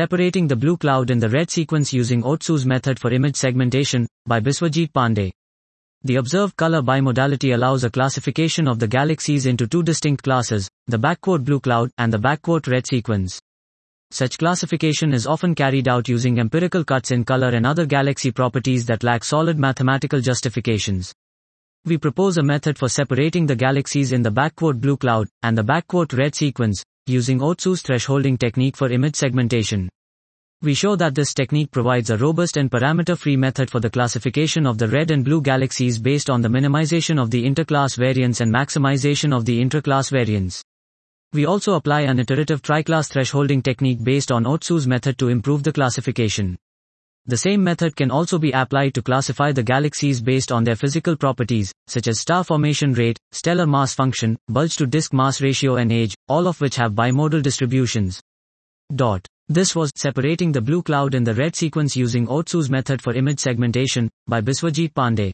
Separating the blue cloud and the red sequence using Otsu's method for image segmentation, by Biswajit Pandey. The observed color bimodality allows a classification of the galaxies into two distinct classes, the "blue cloud" and the "red sequence". Such classification is often carried out using empirical cuts in color and other galaxy properties that lack solid mathematical justifications. We propose a method for separating the galaxies in the "blue cloud" and the "red sequence", using Otsu's thresholding technique for image segmentation. We show that this technique provides a robust and parameter-free method for the classification of the red and blue galaxies based on the minimization of the interclass variance and maximization of the intraclass variance. We also apply an iterative triclass thresholding technique based on Otsu's method to improve the classification. The same method can also be applied to classify the galaxies based on their physical properties, such as star formation rate, stellar mass function, bulge-to-disk mass ratio and age, all of which have bimodal distributions. This was Separating the Blue Cloud and the Red Sequence using Otsu's method for image segmentation, by Biswajit Pandey.